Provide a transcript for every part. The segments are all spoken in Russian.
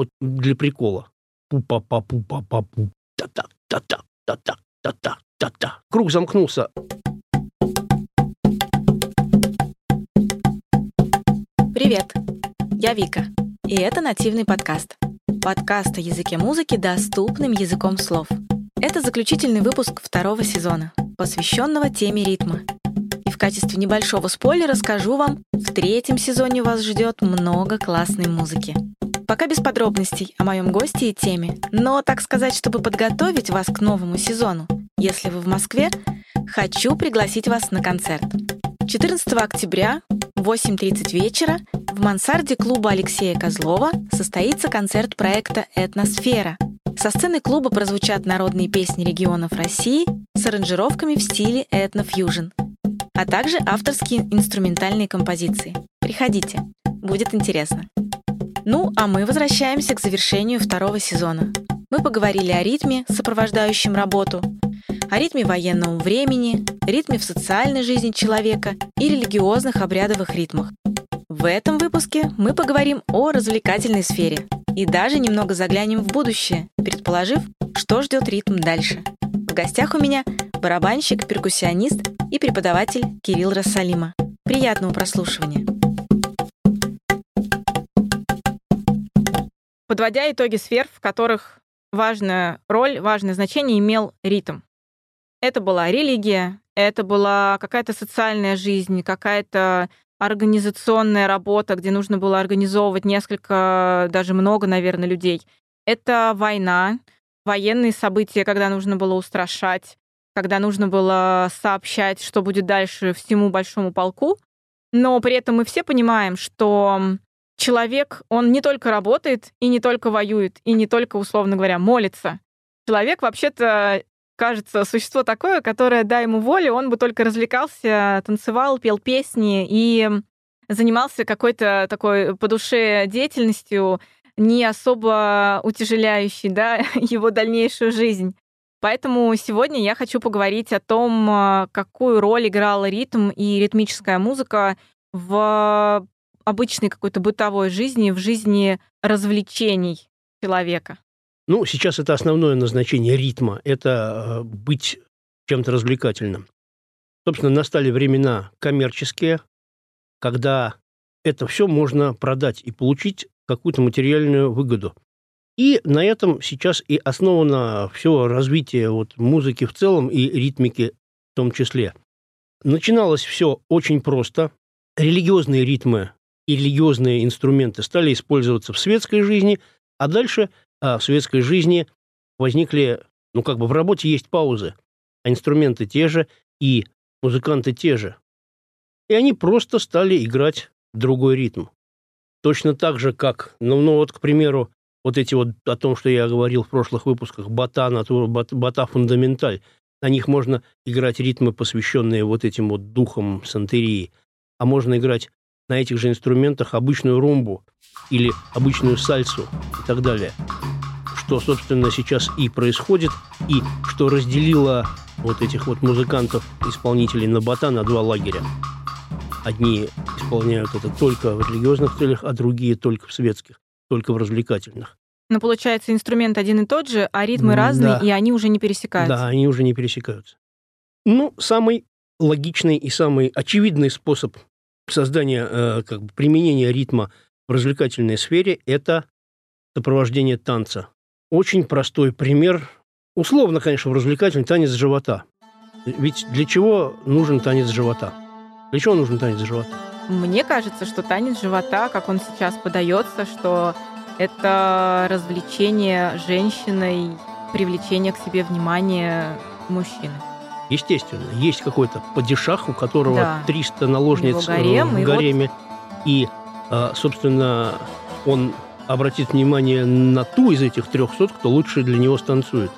вот для прикола. Пу-па-па-пу-па-па-пу. Та-та-та-та-та-та-та-та-та. Круг замкнулся. Привет, я Вика, и это нативный подкаст. Подкаст о языке музыки доступным языком слов. Это заключительный выпуск второго сезона, посвященного теме ритма. И в качестве небольшого спойлера скажу вам, в третьем сезоне вас ждет много классной музыки. Пока без подробностей о моем госте и теме, но, так сказать, чтобы подготовить вас к новому сезону, если вы в Москве, хочу пригласить вас на концерт. 14 октября в 8:30 вечера в мансарде клуба Алексея Козлова состоится концерт проекта «Этносфера». Со сцены клуба прозвучат народные песни регионов России с аранжировками в стиле этно-фьюжн, а также авторские инструментальные композиции. Приходите, будет интересно. Ну, а мы возвращаемся к завершению второго сезона. Мы поговорили о ритме, сопровождающем работу, о ритме военного времени, ритме в социальной жизни человека и религиозных обрядовых ритмах. В этом выпуске мы поговорим о развлекательной сфере и даже немного заглянем в будущее, предположив, что ждет ритм дальше. В гостях у меня барабанщик, перкуссионист и преподаватель Кирилл Россолимо. Приятного прослушивания! Подводя итоги сфер, в которых важная роль, важное значение имел ритм. Это была религия, это была какая-то социальная жизнь, какая-то организационная работа, где нужно было организовывать несколько, даже много, наверное, людей. Это война, военные события, когда нужно было устрашать, когда нужно было сообщать, что будет дальше всему большому полку. Но при этом мы все понимаем, что человек, он не только работает, и не только воюет, и не только, условно говоря, молится. Человек вообще-то... кажется, существо такое, которое, дай ему волю, он бы только развлекался, танцевал, пел песни и занимался какой-то такой по душе деятельностью, не особо утяжеляющей, да, его дальнейшую жизнь. Поэтому сегодня я хочу поговорить о том, какую роль играл ритм и ритмическая музыка в обычной какой-то бытовой жизни, в жизни развлечений человека. Ну, сейчас это основное назначение ритма – это быть чем-то развлекательным. Собственно, настали времена коммерческие, когда это все можно продать и получить какую-то материальную выгоду. И на этом сейчас и основано все развитие вот музыки в целом и ритмики в том числе. Начиналось все очень просто. Религиозные ритмы и религиозные инструменты стали использоваться в светской жизни, а дальше – а в светской жизни возникли, ну, как бы в работе есть паузы, а инструменты те же и музыканты те же. И они просто стали играть другой ритм. Точно так же, как, ну вот, к примеру, вот эти вот, о том, что я говорил в прошлых выпусках, бата-фундаменталь, на них можно играть ритмы, посвященные вот этим вот духам сантерии, а можно играть на этих же инструментах обычную румбу или обычную сальсу и так далее. Что, собственно, сейчас и происходит, и что разделило вот этих вот музыкантов-исполнителей на бата на два лагеря. Одни исполняют это только в религиозных целях, а другие только в светских, только в развлекательных. Но, получается, инструмент один и тот же, а ритмы разные, и они уже не пересекаются. Да, они уже не пересекаются. Ну, самый логичный и самый очевидный способ создание, как бы, применение ритма в развлекательной сфере – это сопровождение танца. Очень простой пример. Условно, конечно, в развлекательном танец живота. Ведь для чего нужен танец живота? Для чего нужен танец живота? Мне кажется, что танец живота, как он сейчас подается, что это развлечение женщиной, привлечение к себе внимания мужчины. Естественно, есть какой-то падишах, у которого 300 наложниц в гареме, и, собственно, он обратит внимание на ту из этих 300, кто лучше для него станцует.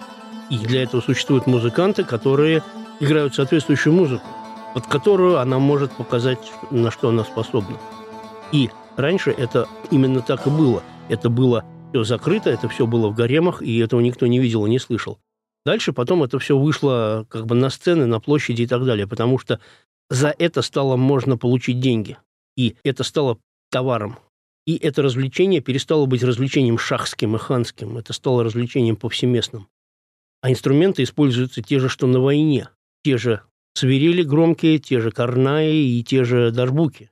И для этого существуют музыканты, которые играют соответствующую музыку, под которую она может показать, на что она способна. И раньше это именно так и было. Это было все закрыто, это все было в гаремах, и этого никто не видел и не слышал. Дальше потом это все вышло как бы на сцены, на площади и так далее, потому что за это стало можно получить деньги, и это стало товаром. И это развлечение перестало быть развлечением шахским и ханским, это стало развлечением повсеместным. А инструменты используются те же, что на войне. Те же свирели громкие, те же карнаи и те же дарбуки.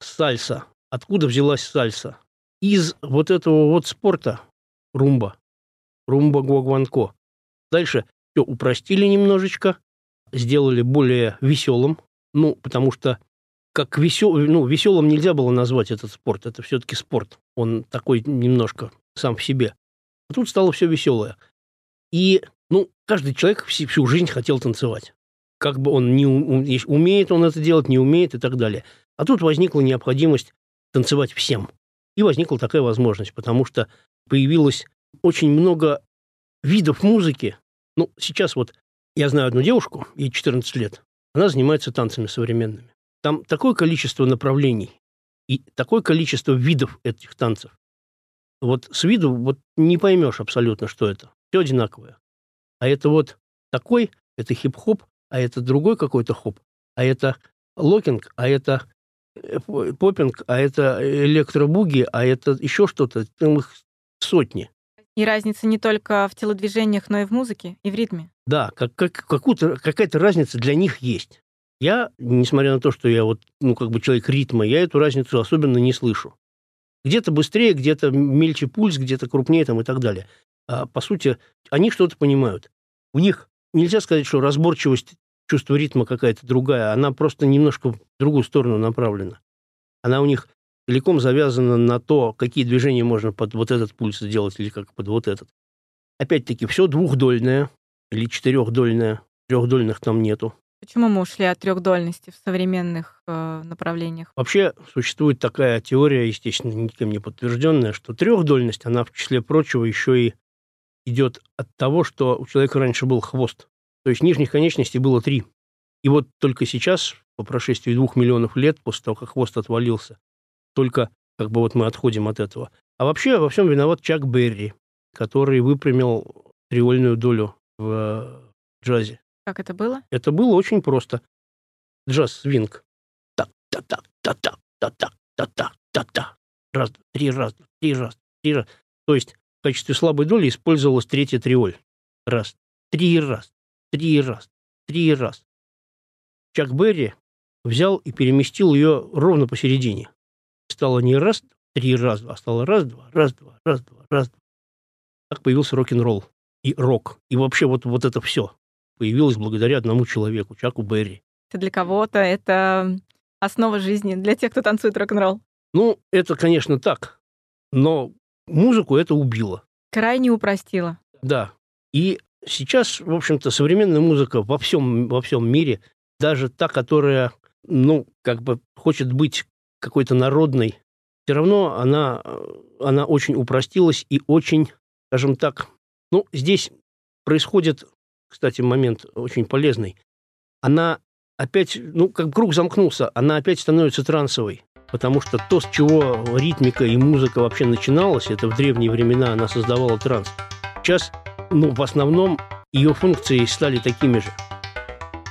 Сальса. Откуда взялась сальса? Из вот этого вот спорта румба. Румба-гуагуанко. Дальше все упростили немножечко, сделали более веселым. Ну, потому что как веселым нельзя было назвать этот спорт. Это все-таки спорт. Он такой немножко сам в себе. А тут стало все веселое. И, ну, каждый человек всю жизнь хотел танцевать. Как бы он не умеет он это делать, не умеет и так далее. А тут возникла необходимость танцевать всем. И возникла такая возможность, потому что появилось очень много видов музыки. Ну, сейчас вот я знаю одну девушку, ей 14 лет. Она занимается танцами современными. Там такое количество направлений и такое количество видов этих танцев. Вот с виду вот не поймешь абсолютно, что это. Все одинаковое. А это вот такой, это хип-хоп, а это другой какой-то хоп, а это локинг, а это поппинг, а это электробуги, а это еще что-то. Там их сотни. И разница не только в телодвижениях, но и в музыке, и в ритме. Да, какая-то разница для них есть. Я, несмотря на то, что я вот, ну, как бы человек ритма, я эту разницу особенно не слышу. Где-то быстрее, где-то мельче пульс, где-то крупнее там, и так далее. А, по сути, они что-то понимают. У них нельзя сказать, что разборчивость чувства ритма какая-то другая. Она просто немножко в другую сторону направлена. Она у них целиком завязана на то, какие движения можно под вот этот пульс сделать или как под вот этот. Опять-таки, все двухдольное или четырехдольное. Трехдольных там нету. Почему мы ушли от трехдольности в современных направлениях? Вообще существует такая теория, естественно, никем не подтвержденная, что трехдольность, она в числе прочего еще и идет от того, что у человека раньше был хвост. То есть нижних конечностей было 3. И вот только сейчас, по прошествии 2 миллионов лет, после того, как хвост отвалился, только как бы вот мы отходим от этого. А вообще во всем виноват Чак Берри, который выпрямил треугольную долю в джазе. Как это было? Это было очень просто. Джаз-свинг. Так-та-та-та-та-та-та-та-та-та-та. Раз, два, три, раз, два, три, раз, три, раз. То есть в качестве слабой доли использовалась третья триоль. Раз, три, раз, три, раз, три, раз. Чак Берри взял и переместил ее ровно посередине. Стало не раз, три, раз, два, стало раз, два, раз, два, раз, два, раз, два. Так появился рок-н-ролл и рок. И вообще вот это все появилось благодаря одному человеку, Чаку Берри. Это для кого-то, это основа жизни, для тех, кто танцует рок-н-ролл. Ну, это, конечно, так, но музыку это убило. Крайне упростило. Да, и сейчас, в общем-то, современная музыка во всем мире, даже та, которая, ну, как бы хочет быть какой-то народной, все равно она очень упростилась и очень, скажем так, ну, здесь происходит... Кстати, момент очень полезный. Она опять, ну, как круг замкнулся, она опять становится трансовой. Потому что то, с чего ритмика и музыка вообще начиналась, это в древние времена она создавала транс. Сейчас, ну, в основном ее функции стали такими же.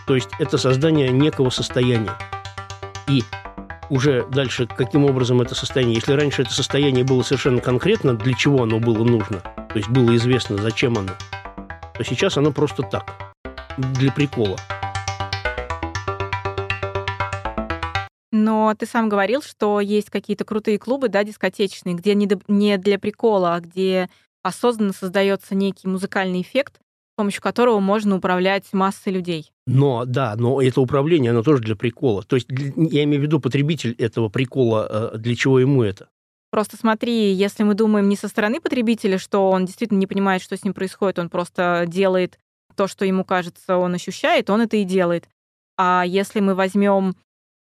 То есть это создание некого состояния. И уже дальше, каким образом это состояние... Если раньше это состояние было совершенно конкретно, для чего оно было нужно, то есть было известно, зачем оно, то сейчас оно просто так, для прикола. Но ты сам говорил, что есть какие-то крутые клубы, да, дискотечные, где не для прикола, а где осознанно создается некий музыкальный эффект, с помощью которого можно управлять массой людей. Но это управление, оно тоже для прикола. То есть я имею в виду потребитель этого прикола, для чего ему это. Просто смотри, если мы думаем не со стороны потребителя, что он действительно не понимает, что с ним происходит, он просто делает то, что ему кажется, он ощущает, он это и делает. А если мы возьмем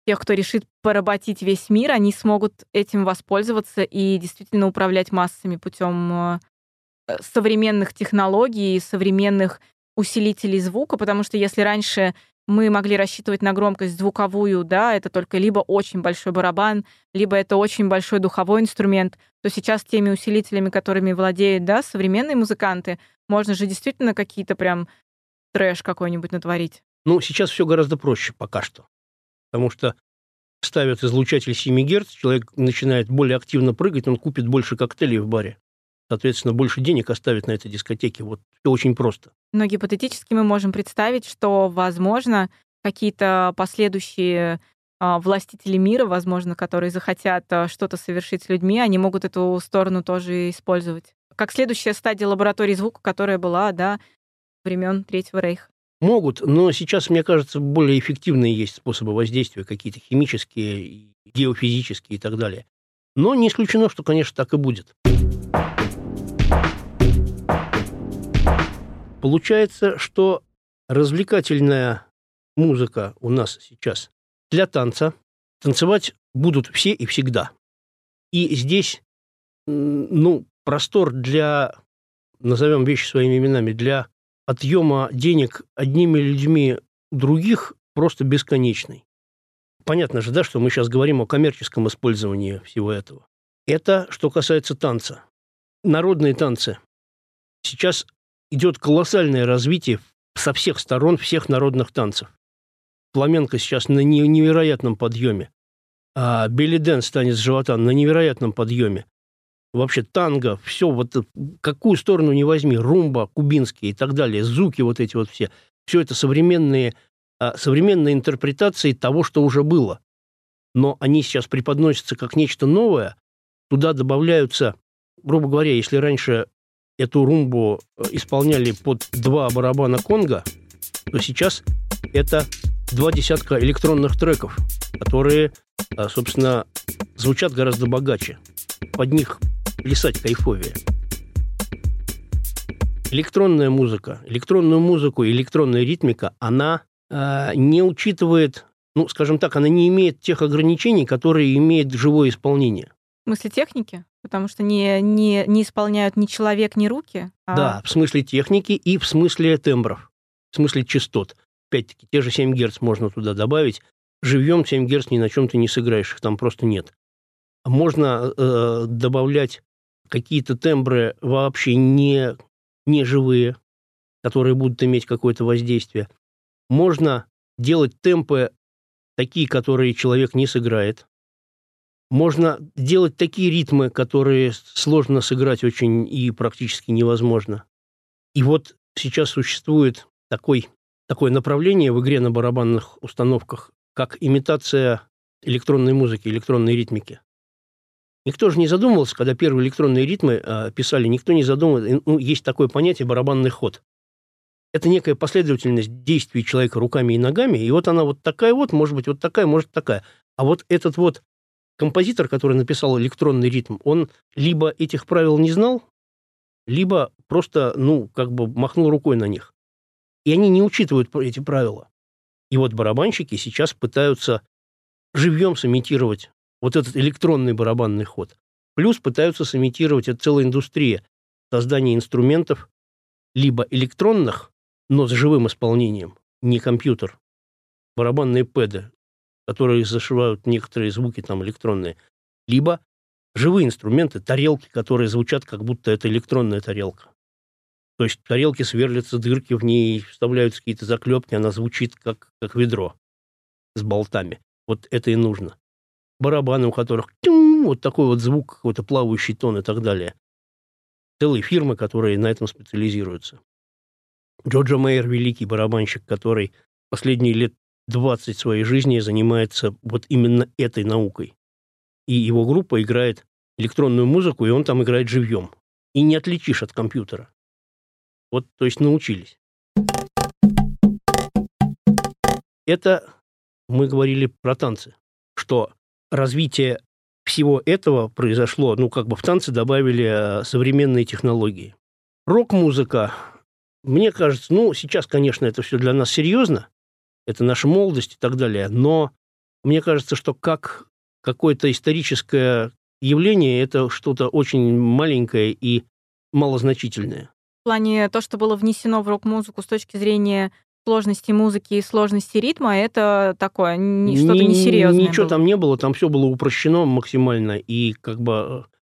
тех, кто решит поработить весь мир, они смогут этим воспользоваться и действительно управлять массами путем современных технологий, современных усилителей звука, потому что если раньше мы могли рассчитывать на громкость звуковую, да, это только либо очень большой барабан, либо это очень большой духовой инструмент, то сейчас теми усилителями, которыми владеют, да, современные музыканты, можно же действительно какие-то прям трэш какой-нибудь натворить. Ну, сейчас все гораздо проще пока что, потому что ставят излучатель 7 Гц, человек начинает более активно прыгать, он купит больше коктейлей в баре. Соответственно, больше денег оставит на этой дискотеке. Вот все очень просто. Но гипотетически мы можем представить, что, возможно, какие-то последующие властители мира, возможно, которые захотят что-то совершить с людьми, они могут эту сторону тоже использовать. Как следующая стадия лаборатории звука, которая была до времен Третьего Рейха. Могут, но сейчас, мне кажется, более эффективные есть способы воздействия, какие-то химические, геофизические и так далее. Но не исключено, что, конечно, так и будет. Получается, что развлекательная музыка у нас сейчас для танца. Танцевать будут все и всегда. И здесь, простор для, назовем вещи своими именами, для отъема денег одними людьми других просто бесконечный. Понятно же, да, что мы сейчас говорим о коммерческом использовании всего этого. Это что касается танца. Народные танцы. Сейчас идет колоссальное развитие со всех сторон всех народных танцев. Фламенко сейчас на невероятном подъеме. А белли-дэнс, танец живота, на невероятном подъеме. Вообще танго, все, вот какую сторону не возьми, румба, кубинские и так далее, зуки вот эти вот все. Все это современные интерпретации того, что уже было. Но они сейчас преподносятся как нечто новое. Туда добавляются, грубо говоря, если раньше эту румбу исполняли под 2 барабана конго, то сейчас это 2 десятка электронных треков, которые, собственно, звучат гораздо богаче. Под них плясать кайфовее. Электронная музыка, электронную музыку, электронная ритмика, она не учитывает, скажем так, она не имеет тех ограничений, которые имеет живое исполнение. В смысле техники? Потому что не исполняют ни человек, ни руки. Да, в смысле техники и в смысле тембров, в смысле частот. Опять-таки, те же 7 Гц можно туда добавить. Живьем 7 Гц ни на чем ты не сыграешь, их там просто нет. Можно добавлять какие-то тембры вообще не живые, которые будут иметь какое-то воздействие. Можно делать темпы такие, которые человек не сыграет. Можно делать такие ритмы, которые сложно сыграть очень и практически невозможно. И вот сейчас существует такое направление в игре на барабанных установках, как имитация электронной музыки, электронной ритмики. Никто же не задумывался, когда первые электронные ритмы писали, никто не задумывался, есть такое понятие барабанный ход. Это некая последовательность действий человека руками и ногами, и вот она вот такая вот, может быть вот такая, может такая. А вот этот вот композитор, который написал электронный ритм, он либо этих правил не знал, либо просто, махнул рукой на них. И они не учитывают эти правила. И вот барабанщики сейчас пытаются живьем сымитировать вот этот электронный барабанный ход. Плюс пытаются сымитировать, это целая индустрия, создание инструментов либо электронных, но с живым исполнением, не компьютер. Барабанные пэды, которые зашивают некоторые звуки там электронные, либо живые инструменты, тарелки, которые звучат, как будто это электронная тарелка. То есть в тарелке сверлятся дырки, в ней вставляются какие-то заклепки, она звучит как ведро с болтами. Вот это и нужно. Барабаны, у которых вот такой вот звук, какой-то плавающий тон и так далее. Целые фирмы, которые на этом специализируются. Джоджо Майер, великий барабанщик, который последние лет 20 своей жизни занимается вот именно этой наукой. И его группа играет электронную музыку, и он там играет живьем. И не отличишь от компьютера. Вот, то есть научились. Это мы говорили про танцы, что развитие всего этого произошло, в танцы добавили современные технологии. Рок-музыка, мне кажется, сейчас, конечно, это все для нас серьезно, это наша молодость и так далее, но мне кажется, что как какое-то историческое явление, это что-то очень маленькое и малозначительное. В плане то, что было внесено в рок-музыку с точки зрения сложности музыки и сложности ритма, это такое, что-то несерьезное. Ничего было. Там не было, там все было упрощено максимально и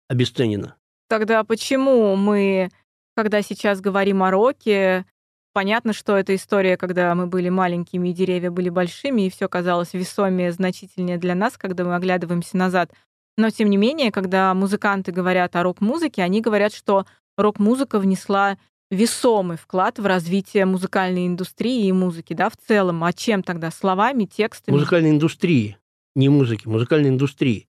обесценено. Тогда почему мы, когда сейчас говорим о роке, Понятно, что эта история, когда мы были маленькими и деревья были большими, и все казалось весомее, значительнее для нас, когда мы оглядываемся назад. Но, тем не менее, когда музыканты говорят о рок-музыке, они говорят, что рок-музыка внесла весомый вклад в развитие музыкальной индустрии и музыки, да, в целом. А чем тогда? Словами, текстами? Музыкальной индустрии, не музыки, музыкальной индустрии.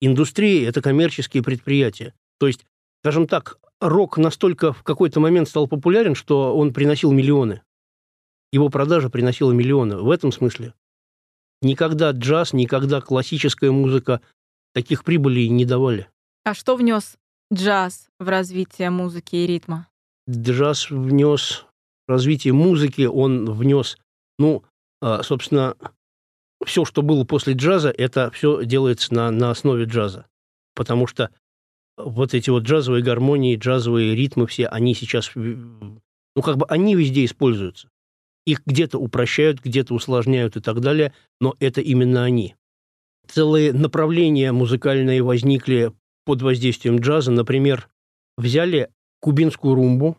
Индустрии — это коммерческие предприятия. То есть, скажем так, рок настолько в какой-то момент стал популярен, что он приносил миллионы. Его продажа приносила миллионы. В этом смысле никогда джаз, никогда классическая музыка таких прибылей не давали. А что внес джаз в развитие музыки и ритма? Джаз внес в развитие музыки, он внес, собственно, все, что было после джаза, это все делается на основе джаза. Потому что вот эти вот джазовые гармонии, джазовые ритмы все, они сейчас, они везде используются. Их где-то упрощают, где-то усложняют и так далее, но это именно они. Целые направления музыкальные возникли под воздействием джаза. Например, взяли кубинскую румбу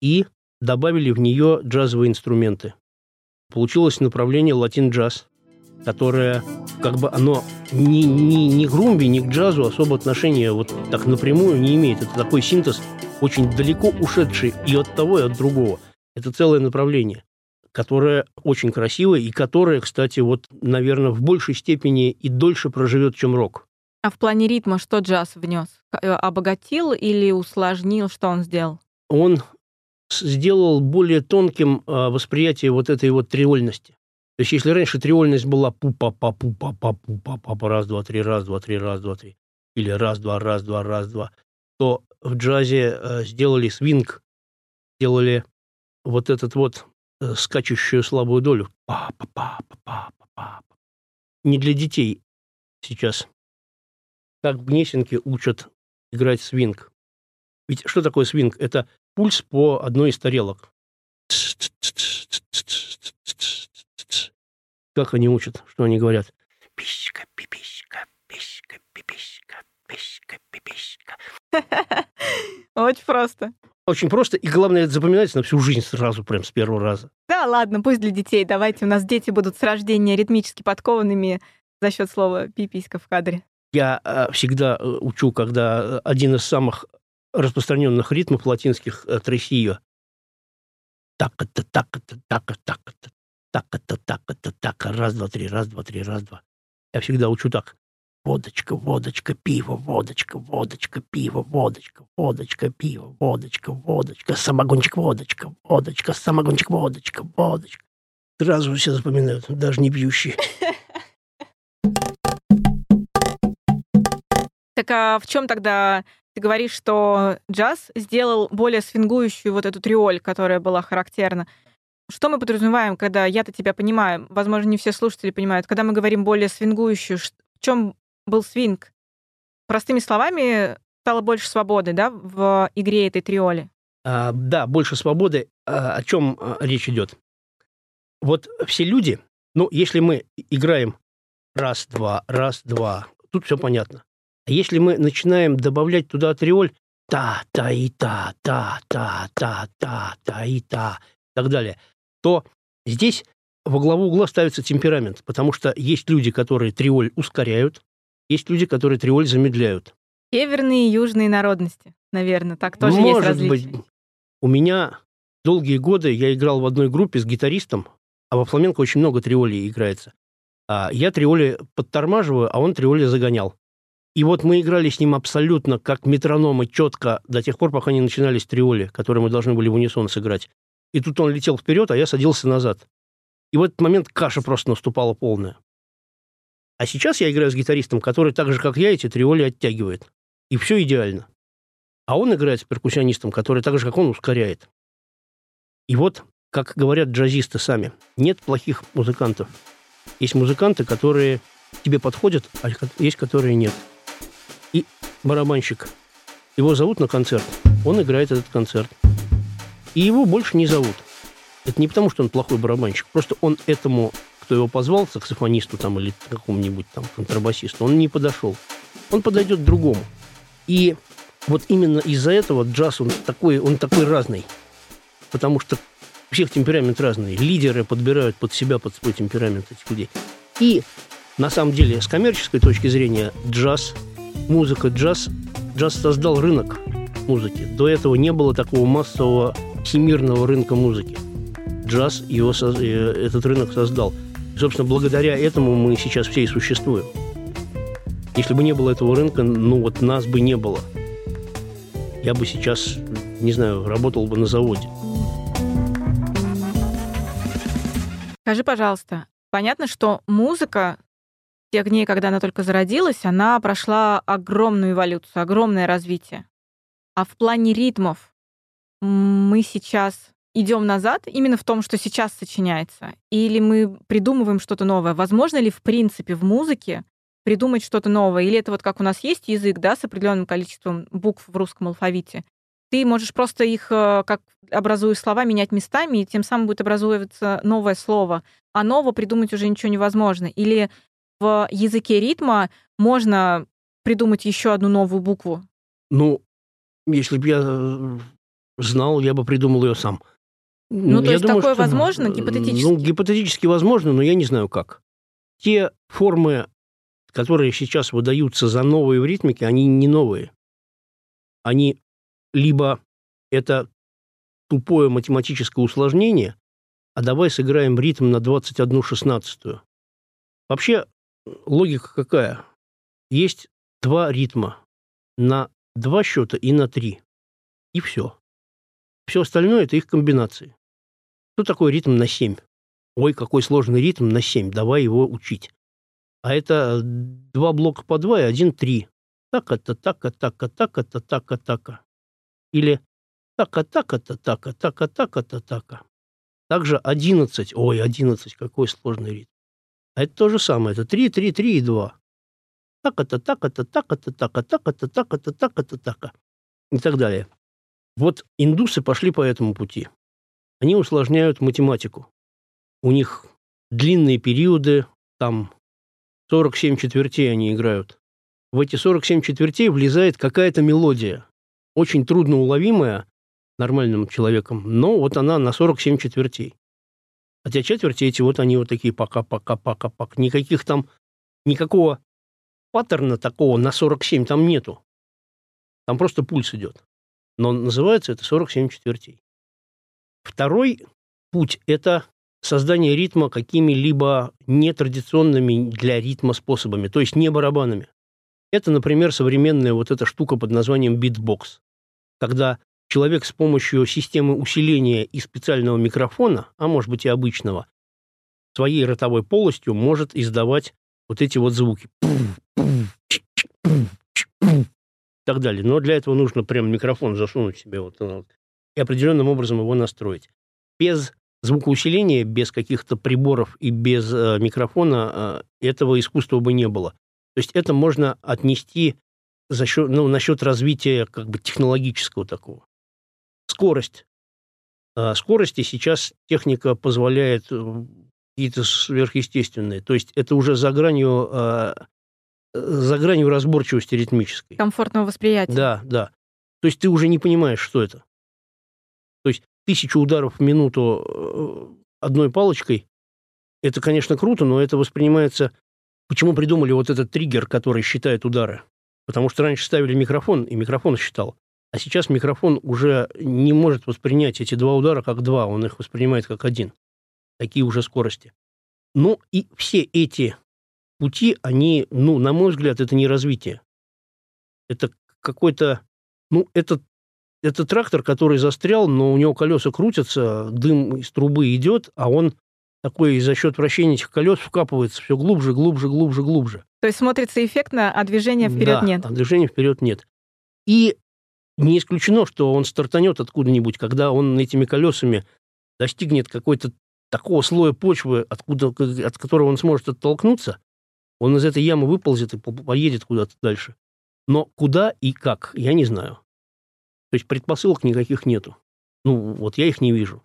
и добавили в нее джазовые инструменты. Получилось направление Latin Jazz, которое оно ни к румбе, ни к джазу особо отношения вот так напрямую не имеет. Это такой синтез, очень далеко ушедший и от того, и от другого. Это целое направление, которое очень красивое и которое, кстати, наверное, в большей степени и дольше проживет, чем рок. А в плане ритма что джаз внес? Обогатил или усложнил? Что он сделал? Он сделал более тонким восприятие этой триольности. То есть, если раньше триольность была пу-па-па-пу-па-па-пу-па-па, раз-два-три, раз-два-три, раз-два-три, или раз-два, раз-два, раз-два, то в джазе сделали свинг, сделали скачущую слабую долю. Па-па-па-па-па-па-па. Не для детей сейчас. Как гнесинки учат играть свинг. Ведь что такое свинг? Это пульс по одной из тарелок. Как они учат? Что они говорят? Писька, пиписька, писька, пиписька, писька, пиписька. Очень просто. Очень просто, и главное, это запоминается на всю жизнь сразу, прям с первого раза. Да, ладно, пусть для детей. Давайте, у нас дети будут с рождения ритмически подкованными за счет слова «пиписька» в кадре. Я всегда учу, когда один из самых распространенных ритмов латинских тресио. Так-то, так-то, так-то, так-то, так-то, так-то, так-то, раз-два-три, раз-два-три, раз-два. Я всегда учу так. Водочка, водочка, пиво, водочка, водочка, пиво, водочка, водочка, пиво, водочка, водочка, самогончик, водочка, водочка, самогончик, водочка, водочка. Сразу все запоминают, даже не пьющие. Так а в чем тогда ты говоришь, что джаз сделал более свингующую эту триоль, которая была характерна? Что мы подразумеваем, когда я-то тебя понимаю, возможно, не все слушатели понимают, когда мы говорим более свингующую, в чем был свинг? Простыми словами, стало больше свободы, да, в игре этой триоли? Да, больше свободы. О чем речь идет? Все люди, если мы играем раз-два, раз-два, тут все понятно. А если мы начинаем добавлять туда триоль, та-та-и-та, та-та-та-та-та-та-и-та, и так далее, то здесь во главу угла ставится темперамент, потому что есть люди, которые триоль ускоряют, есть люди, которые триоль замедляют. Северные и южные народности, наверное, так тоже есть различия. Может быть. У меня долгие годы я играл в одной группе с гитаристом, а во фламенко очень много триолей играется. Я триоли подтормаживаю, а он триоли загонял. И мы играли с ним абсолютно как метрономы, четко, до тех пор, пока не начинались триоли, которые мы должны были в унисон сыграть. И тут он летел вперед, а я садился назад. И в этот момент каша просто наступала полная. А сейчас я играю с гитаристом, который так же, как я, эти триоли оттягивает. И все идеально. А он играет с перкуссионистом, который так же, как он, ускоряет. И как говорят джазисты сами, нет плохих музыкантов. Есть музыканты, которые тебе подходят, а есть, которые нет. И барабанщик. Его зовут на концерт. Он играет этот концерт. И его больше не зовут. Это не потому, что он плохой барабанщик. Просто он этому, кто его позвал, саксофонисту там или какому-нибудь там контрабасисту, он не подошел. Он подойдет другому. И именно из-за этого джаз, он такой разный. Потому что У всех темперамент разный. Лидеры подбирают под себя, под свой темперамент этих людей. И, на самом деле, с коммерческой точки зрения, джаз, музыка джаз, джаз создал рынок музыки. До этого не было такого массового всемирного рынка музыки. Джаз его, этот рынок создал. И, собственно, благодаря этому мы сейчас все и существуем. Если бы не было этого рынка, ну вот нас бы не было. Я бы сейчас, не знаю, работал бы на заводе. Скажи, пожалуйста, понятно, что музыка в тех дней, когда она только зародилась, она прошла огромную эволюцию, огромное развитие. А в плане ритмов мы сейчас идем назад именно в том, что сейчас сочиняется? Или мы придумываем что-то новое? Возможно ли, в принципе, в музыке придумать что-то новое? Или это вот как у нас есть язык, да, с определенным количеством букв в русском алфавите? Ты можешь просто их, как образуя слова, менять местами, и тем самым будет образовываться новое слово. А нового придумать уже ничего невозможно. Или в языке ритма можно придумать еще одну новую букву? Ну, если бы я знал, я бы придумал ее сам. Ну, то есть такое возможно, гипотетически? Ну, гипотетически возможно, но я не знаю как. Те формы, которые сейчас выдаются за новые в ритмике, они не новые. Они либо это тупое математическое усложнение, а давай сыграем ритм на 21/16. Вообще логика какая? Есть два ритма на 2 счета и на 3. И все. Все остальное – это их комбинации. Что такое ритм на 7? Ой, какой сложный ритм на 7, давай его учить. А это 2 блока по 2 и 1-3. Так-а-та, так-а, так-а, так-а-та, так-а, так-а. Или така така та така така така та така. Также 11. Ой, 11, какой сложный ритм. А это то же самое. Это 3, 3, 3 и 2. Така-та така-та така-та така-та така-та така-та така. И так далее. Вот индусы пошли по этому пути. Они усложняют математику. У них длинные периоды, там 47 четвертей они играют. В эти 47 четвертей влезает какая-то мелодия. Очень трудно уловимая нормальным человеком, но вот она на 47 четвертей. А те четверти эти вот они вот такие пока-пока-пока-пак. Никаких там, никакого паттерна такого на 47 там нету. Там просто пульс идет. Но называется это 47 четвертей. Второй путь – это создание ритма какими-либо нетрадиционными для ритма способами, то есть не барабанами. Это, например, современная вот эта штука под названием битбокс. Когда человек с помощью системы усиления и специального микрофона, а может быть и обычного, своей ротовой полостью может издавать вот эти вот звуки. И так далее. Но для этого нужно прям микрофон засунуть себе вот, и определенным образом его настроить. Без звукоусиления, без каких-то приборов и без микрофона этого искусства бы не было. То есть это можно отнести за счет, ну, насчет развития как бы технологического такого. Скорость. Скорости сейчас техника позволяет какие-то сверхъестественные. То есть это уже за гранью разборчивости ритмической. Комфортного восприятия. Да, да. То есть ты уже не понимаешь, что это. То есть 1000 ударов в минуту одной палочкой, это, конечно, круто, но это воспринимается... Почему придумали вот этот триггер, который считает удары? Потому что раньше ставили микрофон, и микрофон считал. А сейчас микрофон уже не может воспринять эти два удара как два, он их воспринимает как один. Такие уже скорости. Ну и все эти пути, они, ну, на мой взгляд, это не развитие. Это какой-то, ну, это трактор, который застрял, но у него колеса крутятся, дым из трубы идет, а он... такой за счет вращения этих колес вкапывается все глубже, глубже, глубже, глубже. То есть смотрится эффектно, а движения вперед нет. Да, а движения вперед нет. И не исключено, что он стартанет откуда-нибудь, когда он этими колесами достигнет какой-то такого слоя почвы, от которого он сможет оттолкнуться, он из этой ямы выползет и поедет куда-то дальше. Но куда и как, я не знаю. То есть предпосылок никаких нету. Ну, вот я их не вижу.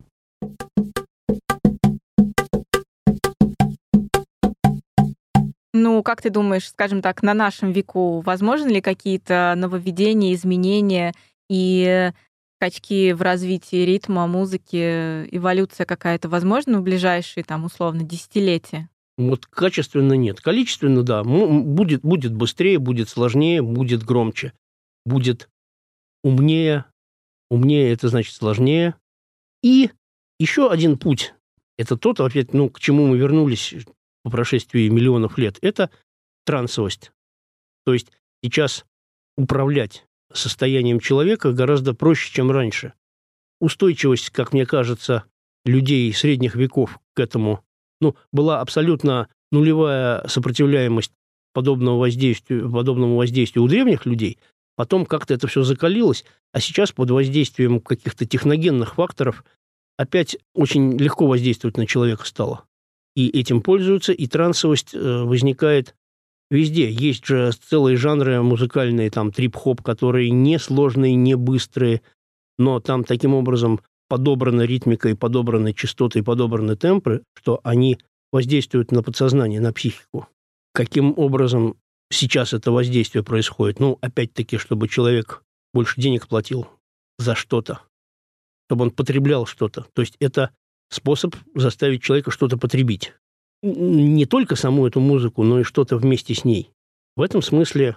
Ну, как ты думаешь, скажем так, на нашем веку возможны ли какие-то нововведения, изменения и скачки в развитии ритма, музыки, эволюция какая-то возможна в ближайшие, там, условно, десятилетия? Вот качественно нет. Количественно, да. Будет быстрее, будет сложнее, будет громче. Будет умнее. Умнее – это значит сложнее. И еще один путь – это тот, опять, ну, к чему мы вернулись по прошествии миллионов лет – это трансовость. То есть сейчас управлять состоянием человека гораздо проще, чем раньше. Устойчивость, как мне кажется, людей средних веков к этому, ну, была абсолютно нулевая сопротивляемость подобному воздействию у древних людей. Потом как-то это все закалилось, а сейчас под воздействием каких-то техногенных факторов опять очень легко воздействовать на человека стало. И этим пользуются, и трансовость возникает везде. Есть же целые жанры музыкальные, там, трип-хоп, которые не сложные, не быстрые, но там таким образом подобрана ритмика, и подобраны частоты, и подобраны темпы, что они воздействуют на подсознание, на психику. Каким образом сейчас это воздействие происходит? Ну, опять-таки, чтобы человек больше денег платил за что-то, чтобы он потреблял что-то. То есть это способ заставить человека что-то потребить. Не только саму эту музыку, но и что-то вместе с ней. В этом смысле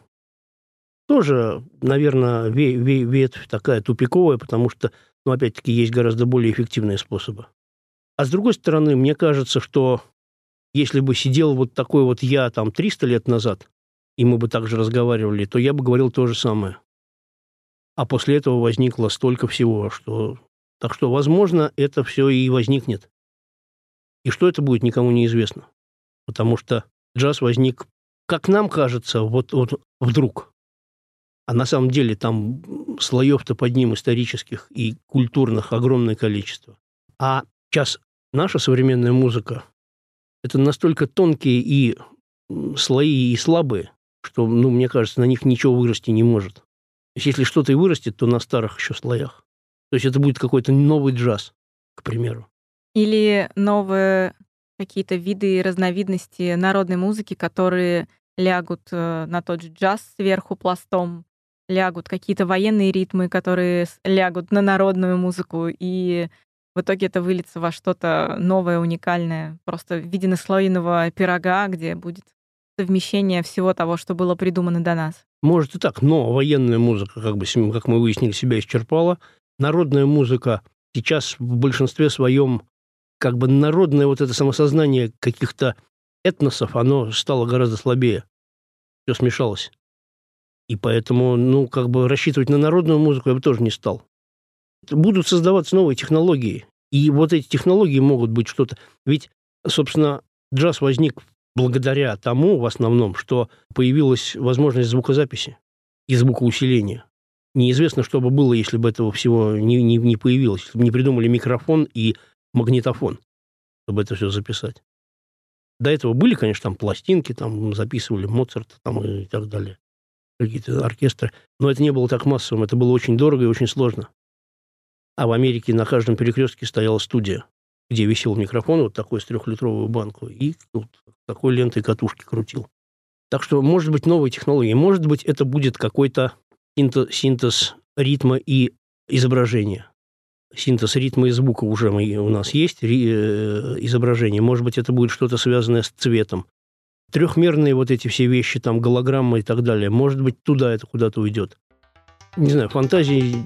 тоже, наверное, ветвь такая тупиковая, потому что, ну, опять-таки, есть гораздо более эффективные способы. А с другой стороны, мне кажется, что если бы сидел вот такой вот я там 300 лет назад, и мы бы также разговаривали, то я бы говорил то же самое. А после этого возникло столько всего, что... Так что, возможно, это все и возникнет. И что это будет, никому не известно. Потому что джаз возник, как нам кажется, вот вдруг. А на самом деле там слоев-то под ним исторических и культурных огромное количество. А сейчас наша современная музыка – это настолько тонкие и слои, и слабые, что, ну, мне кажется, на них ничего вырасти не может. То есть если что-то и вырастет, то на старых еще слоях. То есть это будет какой-то новый джаз, к примеру. Или новые какие-то виды и разновидности народной музыки, которые лягут на тот же джаз сверху пластом, лягут какие-то военные ритмы, которые лягут на народную музыку, и в итоге это выльется во что-то новое, уникальное, просто в виде наслоенного пирога, где будет совмещение всего того, что было придумано до нас. Может и так, но военная музыка, как мы выяснили, себя исчерпала. Народная музыка сейчас в большинстве своем, как бы народное вот это самосознание каких-то этносов, оно стало гораздо слабее. Все смешалось. И поэтому, ну, как бы рассчитывать на народную музыку я бы тоже не стал. Будут создаваться новые технологии. И вот эти технологии могут быть что-то. Ведь, собственно, джаз возник благодаря тому, в основном, что появилась возможность звукозаписи и звукоусиления. Неизвестно, что бы было, если бы этого всего не появилось, если бы не придумали микрофон и магнитофон, чтобы это все записать. До этого были, конечно, там пластинки, там записывали Моцарт там, и так далее, какие-то оркестры, но это не было так массовым, это было очень дорого и очень сложно. А в Америке на каждом перекрестке стояла студия, где висел микрофон, вот такой с 3-литровую банку, и вот такой лентой катушки крутил. Так что, может быть, новые технологии, может быть, это будет какой-то синтез ритма и изображения. Синтез ритма и звука уже у нас есть, изображение. Может быть, это будет что-то связанное с цветом. Трехмерные вот эти все вещи, там, голограммы и так далее. Может быть, туда это куда-то уйдет. Не знаю, фантазии...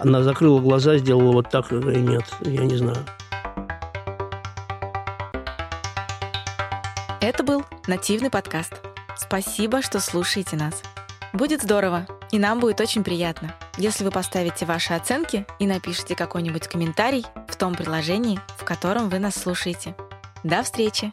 Она закрыла глаза, сделала вот так, и нет, я не знаю. Это был нативный подкаст. Спасибо, что слушаете нас. Будет здорово, и нам будет очень приятно, если вы поставите ваши оценки и напишите какой-нибудь комментарий в том приложении, в котором вы нас слушаете. До встречи!